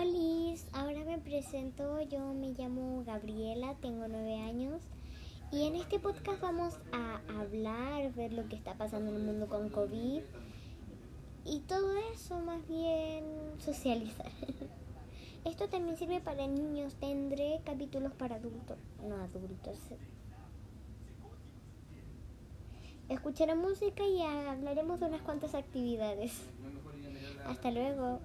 Hola, ahora me presento, yo me llamo Gabriela, tengo 9 años y en este podcast vamos a hablar, ver lo que está pasando en el mundo con COVID y todo eso, más bien socializar. Esto también sirve para niños, tendré capítulos para adultos, no adultos. Escucharé música y hablaremos de unas cuantas actividades. Hasta luego.